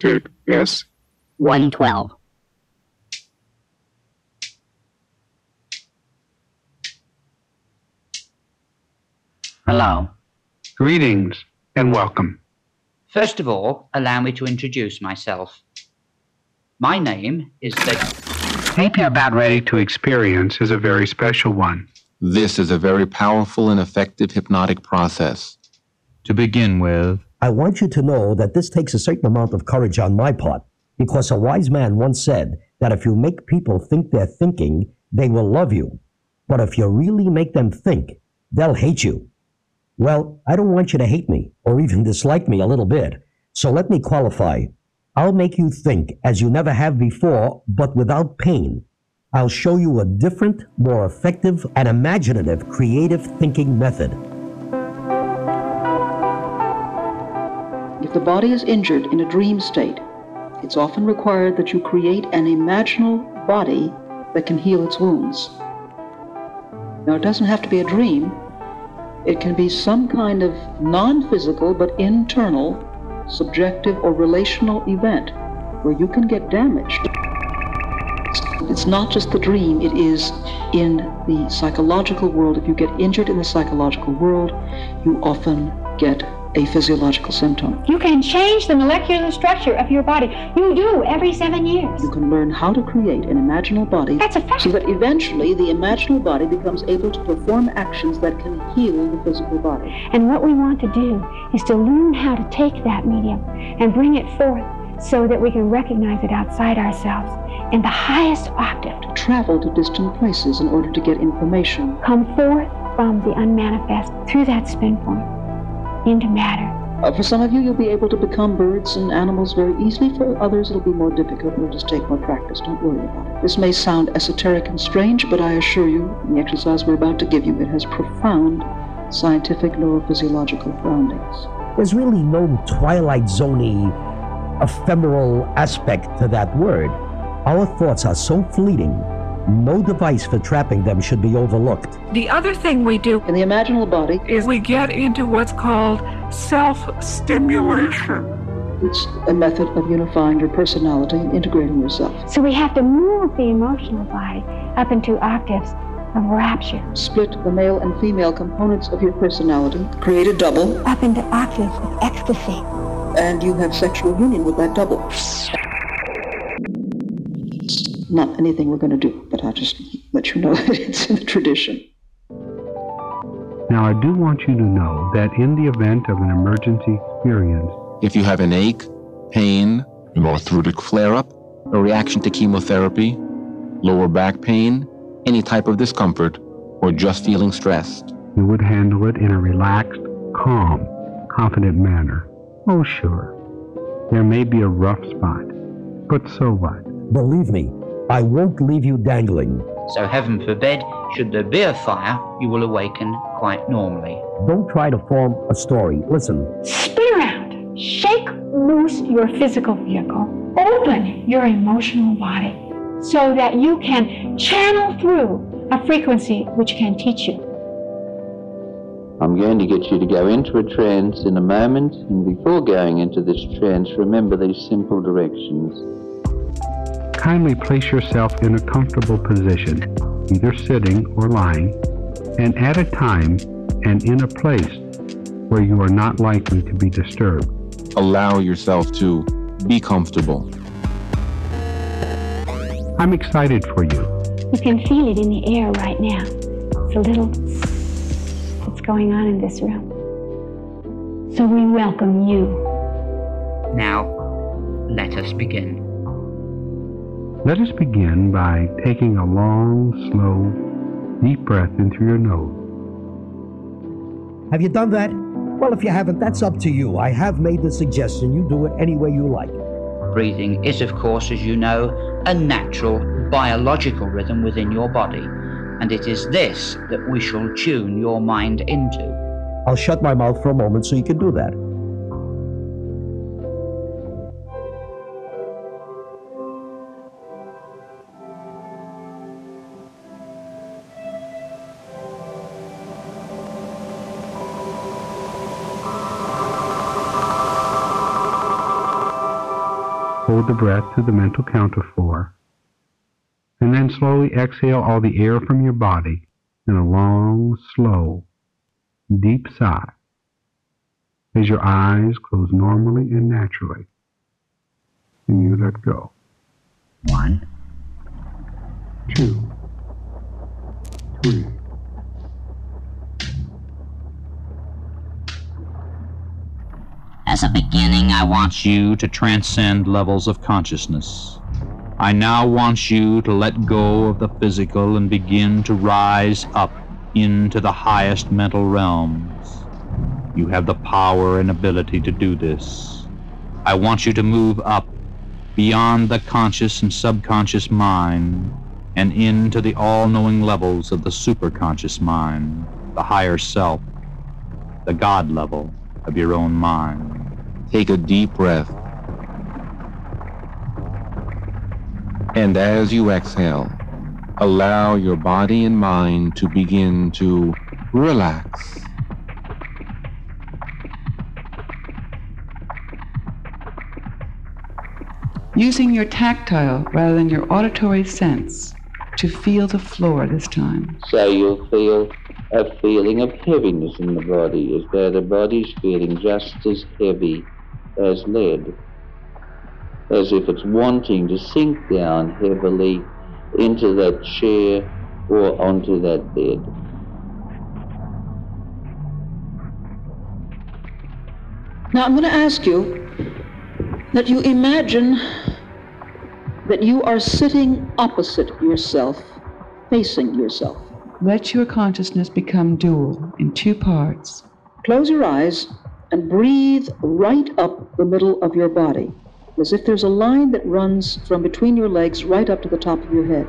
Two. Yes. 112. Hello. Greetings and welcome. First of all, allow me to introduce myself. My name is The tape you're about ready to experience is a very special one. This is a very powerful and effective hypnotic process. To begin with, I want you to know that this takes a certain amount of courage on my part, because a wise man once said that if you make people think they're thinking, they will love you. But if you really make them think, they'll hate you. Well, I don't want you to hate me or even dislike me a little bit. So let me qualify. I'll make you think as you never have before, but without pain. I'll show you a different, more effective, and imaginative creative thinking method. If the body is injured in a dream state, it's often required that you create an imaginal body that can heal its wounds. Now, it doesn't have to be a dream. It can be some kind of non-physical but internal, subjective or relational event where you can get damaged. It's not just the dream, it is in the psychological world. If you get injured in the psychological world, you often get a physiological symptom. You can change the molecular structure of your body. You do every 7 years. You can learn how to create an imaginal body. That's a fact. So that eventually the imaginal body becomes able to perform actions that can heal the physical body. And what we want to do is to learn how to take that medium and bring it forth so that we can recognize it outside ourselves in the highest octave. To travel to distant places in order to get information. Come forth from the unmanifest through that spin point into matter. For some of you, you'll be able to become birds and animals very easily. For others, it'll be more difficult. It'll just take more practice. Don't worry about it. This may sound esoteric and strange, but I assure you, in the exercise we're about to give you, it has profound scientific neurophysiological groundings. There's really no Twilight Zone-y, ephemeral aspect to that word. Our thoughts are so fleeting. No device for trapping them should be overlooked. The other thing we do in the imaginal body is we get into what's called self-stimulation. It's a method of unifying your personality and integrating yourself. So we have to move the emotional body up into octaves of rapture. Split the male and female components of your personality, create a double. Up into octaves of ecstasy. And you have sexual union with that double. Not anything we're going to do, but I'll just let you know that it's in the tradition. Now, I do want you to know that in the event of an emergency experience, if you have an ache, pain, an arthritic flare-up, a reaction to chemotherapy, lower back pain, any type of discomfort, or just feeling stressed, you would handle it in a relaxed, calm, confident manner. Oh, sure, there may be a rough spot, but so what? Believe me, I won't leave you dangling. So heaven forbid, should there be a fire, you will awaken quite normally. Don't try to form a story. Listen. Spin around. Shake loose your physical vehicle. Open your emotional body so that you can channel through a frequency which can teach you. I'm going to get you to go into a trance in a moment, and before going into this trance, remember these simple directions. Kindly place yourself in a comfortable position, either sitting or lying, and at a time and in a place where you are not likely to be disturbed. Allow yourself to be comfortable. I'm excited for you. You can feel it in the air right now. It's a little what's going on in this room. So we welcome you. Now, let us begin. Let us begin by taking a long, slow, deep breath into your nose. Have you done that? Well, if you haven't, that's up to you. I have made the suggestion. You do it any way you like. Breathing is, of course, as you know, a natural biological rhythm within your body, and it is this that we shall tune your mind into. I'll shut my mouth for a moment so you can do that. hold the breath to the mental count of 4, and then slowly exhale all the air from your body in a long, slow, deep sigh as your eyes close normally and naturally, and you let go. 1, 2, 3. As a beginning, I want you to transcend levels of consciousness. I now want you to let go of the physical and begin to rise up into the highest mental realms. You have the power and ability to do this. I want you to move up beyond the conscious and subconscious mind and into the all-knowing levels of the superconscious mind, the higher self, the God level of your own mind. Take a deep breath, and as you exhale, allow your body and mind to begin to relax. Using your tactile rather than your auditory sense to feel the floor this time. So you'll feel a feeling of heaviness in the body, as though the body's feeling just as heavy as lead, as if it's wanting to sink down heavily into that chair or onto that bed. Now I'm going to ask you that you imagine that you are sitting opposite yourself, facing yourself. Let your consciousness become dual in 2 parts. Close your eyes and breathe right up the middle of your body, as if there's a line that runs from between your legs right up to the top of your head.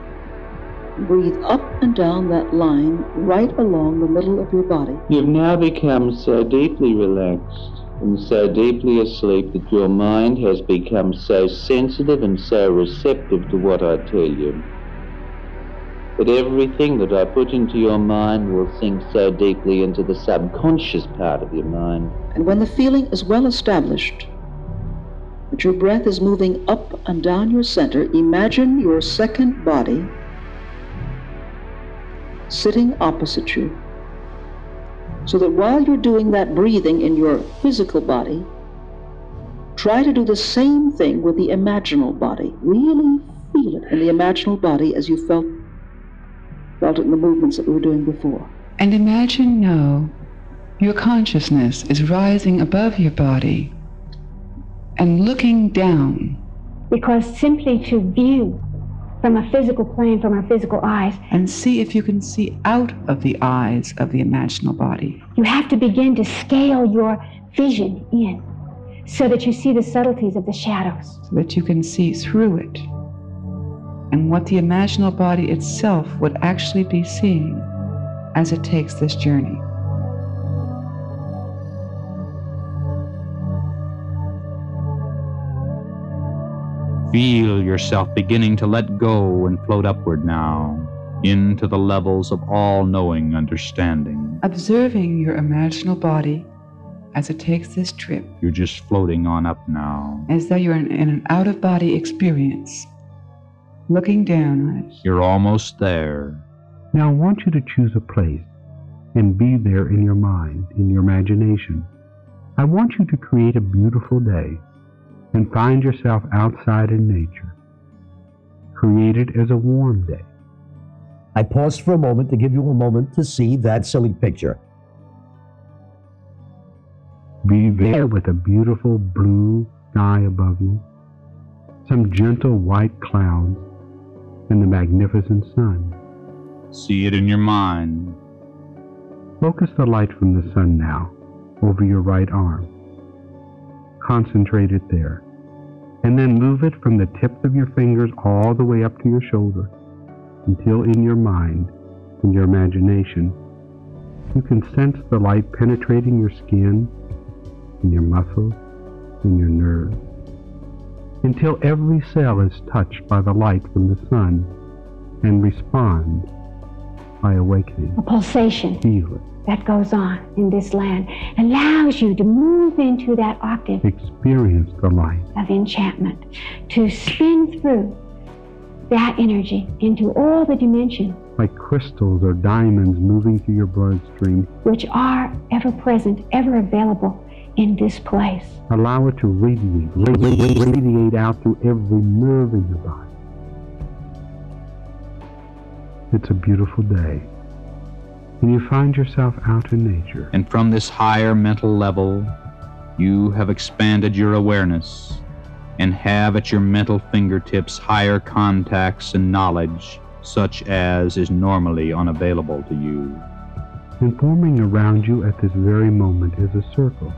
Breathe up and down that line right along the middle of your body. You've now become so deeply relaxed and so deeply asleep that your mind has become so sensitive and so receptive to what I tell you, that everything that I put into your mind will sink so deeply into the subconscious part of your mind. And when the feeling is well established, that your breath is moving up and down your center, imagine your second body sitting opposite you, so that while you're doing that breathing in your physical body, try to do the same thing with the imaginal body. Really feel it in the imaginal body as you felt it in the movements that we were doing before. And imagine now your consciousness is rising above your body and looking down. Because simply to view from a physical plane, from our physical eyes. And see if you can see out of the eyes of the imaginal body. You have to begin to scale your vision in so that you see the subtleties of the shadows. So that you can see through it and what the imaginal body itself would actually be seeing as it takes this journey. Feel yourself beginning to let go and float upward now, into the levels of all-knowing understanding. Observing your imaginal body as it takes this trip. You're just floating on up now. As though you're in an out-of-body experience, looking down on it. You're almost there. Now I want you to choose a place and be there in your mind, in your imagination. I want you to create a beautiful day and find yourself outside in nature. Create it as a warm day. I paused for a moment to give you a moment to see that silly picture. Be there with a beautiful blue sky above you, some gentle white clouds, and the magnificent sun. See it in your mind. Focus the light from the sun now over your right arm. Concentrate it there, and then move it from the tips of your fingers all the way up to your shoulder, until in your mind, in your imagination, you can sense the light penetrating your skin, and your muscles, and your nerves, until every cell is touched by the light from the sun and responds by awakening. A pulsation. Feel it. That goes on in this land, allows you to move into that octave. Experience the light. Of enchantment, to spin through that energy into all the dimensions. Like crystals or diamonds moving through your bloodstream. Which are ever present, ever available in this place. Allow it to radiate out through every nerve in your body. It's a beautiful day. And you find yourself out in nature. And from this higher mental level, you have expanded your awareness and have at your mental fingertips higher contacts and knowledge such as is normally unavailable to you. And forming around you at this very moment is a circle.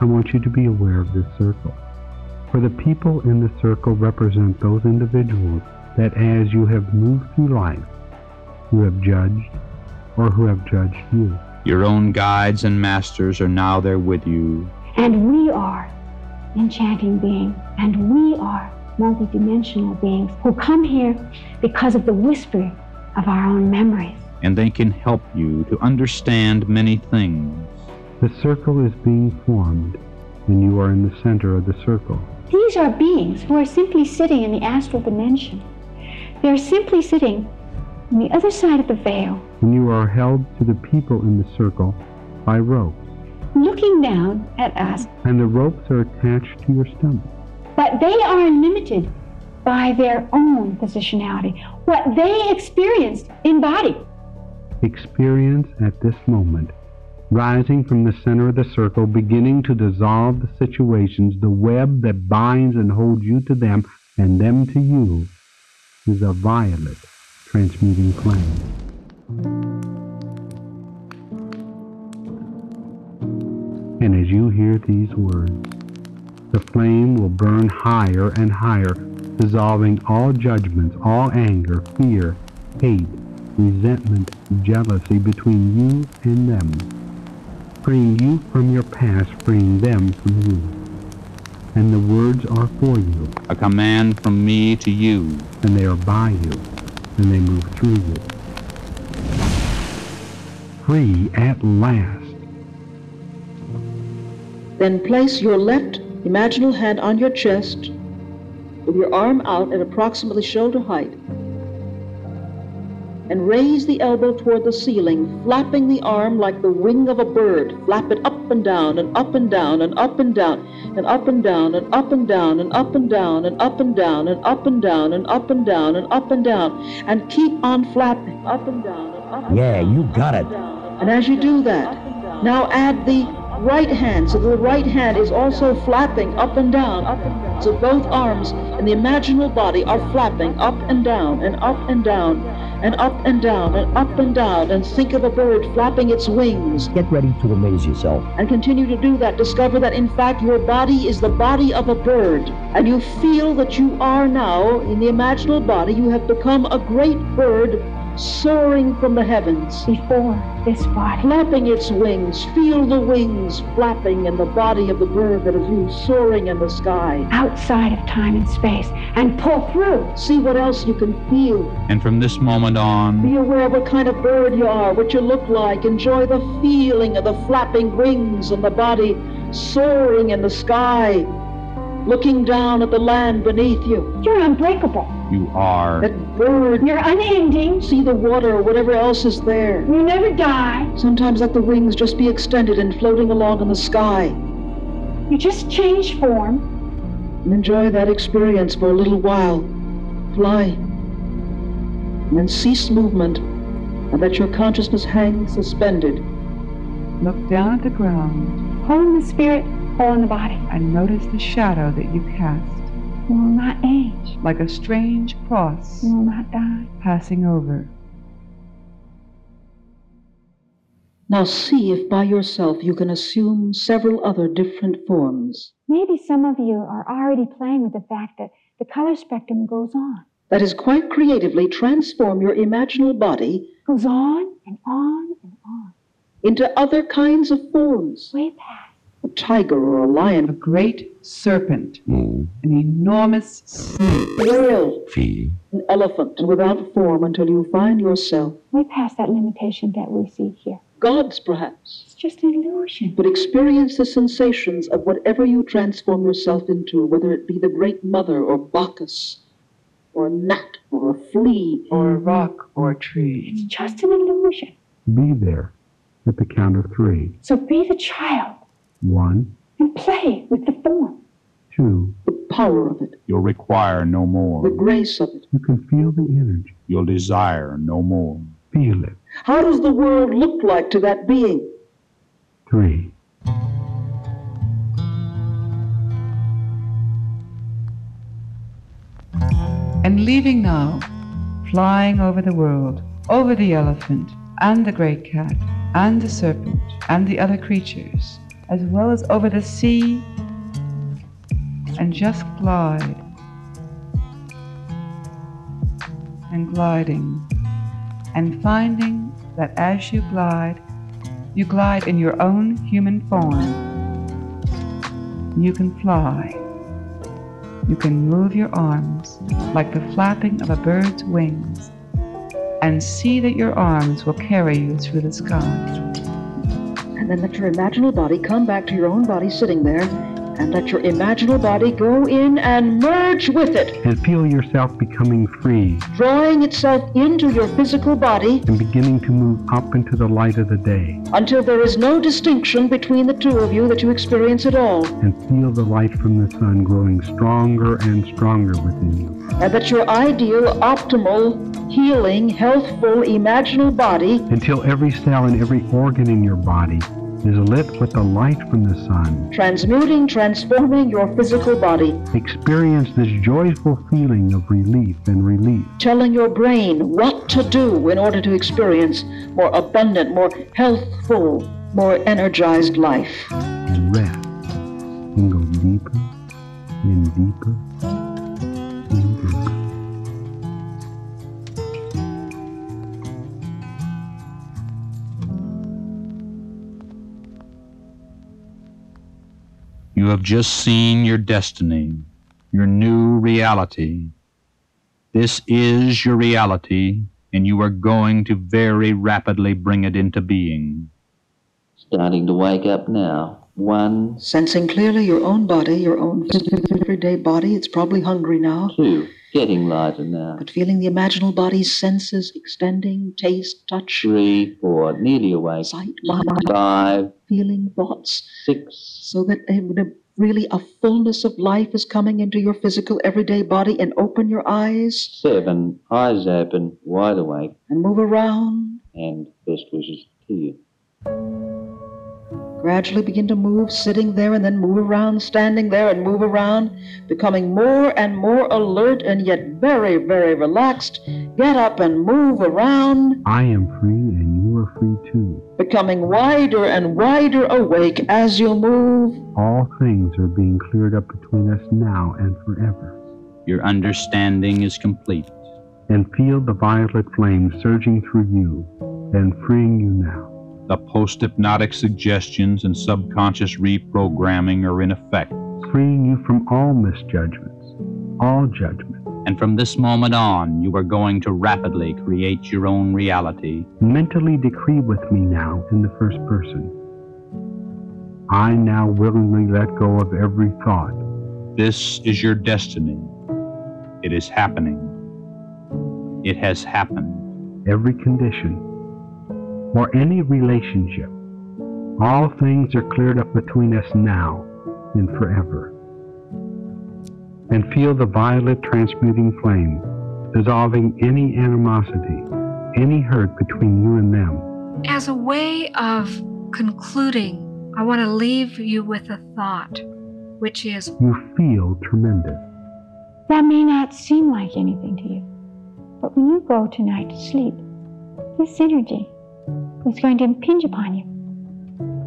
I want you to be aware of this circle. For the people in the circle represent those individuals that as you have moved through life, you have judged, or who have judged you. Your own guides and masters are now there with you. And we are enchanting beings, and we are multidimensional beings who come here because of the whisper of our own memories. And they can help you to understand many things. The circle is being formed, and you are in the center of the circle. These are beings who are simply sitting in the astral dimension. They're simply sitting on the other side of the veil. And you are held to the people in the circle by ropes. Looking down at us. And the ropes are attached to your stomach. But they are limited by their own positionality, what they experienced in body. Experience at this moment, rising from the center of the circle, beginning to dissolve the situations, the web that binds and holds you to them and them to you, is a violet transmuting flame. And as you hear these words, the flame will burn higher and higher, dissolving all judgments, all anger, fear, hate, resentment, jealousy between you and them, freeing you from your past, freeing them from you. And the words are for you. A command from me to you. And they are by you, and they move through you. Free at last. Then place your left imaginal hand on your chest with your arm out at approximately shoulder height and raise the elbow toward the ceiling, flapping the arm like the wing of a bird. Flap it up and down and up and down and up and down and up and down and up and down and up and down and up and down and up and down and up and down and up and down and keep on flapping up and down and up and down. Yeah, you got it. And as you do that, now add the right hand, so the right hand is also flapping up and down. So both arms and the imaginal body are flapping up and down and up and down and up and down and up and down. And think of a bird flapping its wings. Get ready to amaze yourself. And continue to do that. Discover that in fact your body is the body of a bird. And you feel that you are now in the imaginal body. You have become a great bird, soaring from the heavens. Before this body. Flapping its wings. Feel the wings flapping in the body of the bird that is you, soaring in the sky. Outside of time and space. And pull through. See what else you can feel. And from this moment on. Be aware of what kind of bird you are, what you look like. Enjoy the feeling of the flapping wings and the body soaring in the sky. Looking down at the land beneath you. You're unbreakable. You are. That bird. You're unending. See the water or whatever else is there. You never die. Sometimes let the wings just be extended and floating along in the sky. You just change form. And enjoy that experience for a little while. Fly. And then cease movement and let your consciousness hang suspended. Look down at the ground. Hold the spirit. All in the body. And notice the shadow that you cast. You will not age. Like a strange cross. You will not die. Passing over. Now see if by yourself you can assume several other different forms. Maybe some of you are already playing with the fact that the color spectrum goes on. That is, quite creatively transform your imaginal body. Goes on and on and on. Into other kinds of forms. Way past. a tiger or a lion, a great serpent, an enormous snake, an elephant, and without form until you find yourself. We pass that limitation that we see here. Gods, perhaps. It's just an illusion. But experience the sensations of whatever you transform yourself into, whether it be the Great Mother or Bacchus or a gnat or a flea or a rock or a tree. It's just an illusion. Be there at the count of three. So be the child. One. And play with the form. Two. The power of it. You'll require no more. The grace of it. You can feel the energy. You'll desire no more. Feel it. How does the world look like to that being? Three. And leaving now, flying over the world, over the elephant, and the great cat, and the serpent, and the other creatures, as well as over the sea, and just glide, and gliding, and finding that as you glide in your own human form. You can fly. You can move your arms like the flapping of a bird's wings, and see that your arms will carry you through the sky. And then let your imaginal body come back to your own body sitting there, and let your imaginal body go in and merge with it. And feel yourself becoming free. Drawing itself into your physical body. And beginning to move up into the light of the day. Until there is no distinction between the two of you, that you experience it all. And feel the light from the sun growing stronger and stronger within you. And that your ideal, optimal, healing, healthful, imaginal body. Until every cell and every organ in your body is lit with the light from the sun. Transmuting, transforming your physical body. Experience this joyful feeling of relief and relief. Telling your brain what to do in order to experience more abundant, more healthful, more energized life. And rest. And go deeper and deeper and deeper. You have just seen your destiny, your new reality. This is your reality, and you are going to very rapidly bring it into being. Starting to wake up now. One. Sensing clearly your own body, your own everyday body. It's probably hungry now. Two. Getting lighter now. But feeling the imaginal body's senses extending, taste, touch. Three, four, nearly awake. Sight, five. Feeling, thoughts. Six. So that really a fullness of life is coming into your physical everyday body, and open your eyes. Seven, eyes open, wide awake. And move around. And best wishes to you. Gradually begin to move, sitting there and then move around, standing there and move around, becoming more and more alert and yet very, very relaxed. Get up and move around. I am free and you are free too. Becoming wider and wider awake as you move. All things are being cleared up between us now and forever. Your understanding is complete. And feel the violet flame surging through you and freeing you now. The post-hypnotic suggestions and subconscious reprogramming are in effect. Freeing you from all misjudgments, all judgment. And from this moment on, you are going to rapidly create your own reality. Mentally decree with me now in the first person. I now willingly let go of every thought. This is your destiny. It is happening. It has happened. Every condition. Or any relationship. All things are cleared up between us now and forever. And feel the violet transmuting flame, dissolving any animosity, any hurt between you and them. As a way of concluding, I want to leave you with a thought, which is, you feel tremendous. That may not seem like anything to you, but when you go tonight to sleep, this energy, it's going to impinge upon you,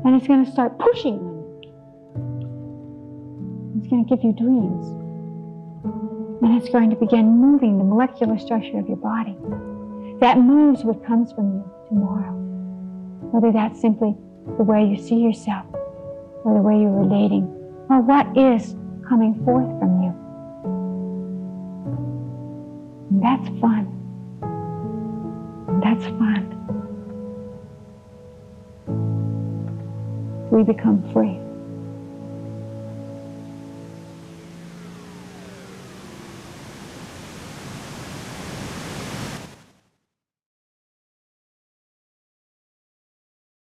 and it's going to start pushing you. It's going to give you dreams, and it's going to begin moving the molecular structure of your body. That moves what comes from you tomorrow, whether that's simply the way you see yourself, or the way you were dating, or what is coming forth from you. And that's fun. And that's fun. We become free.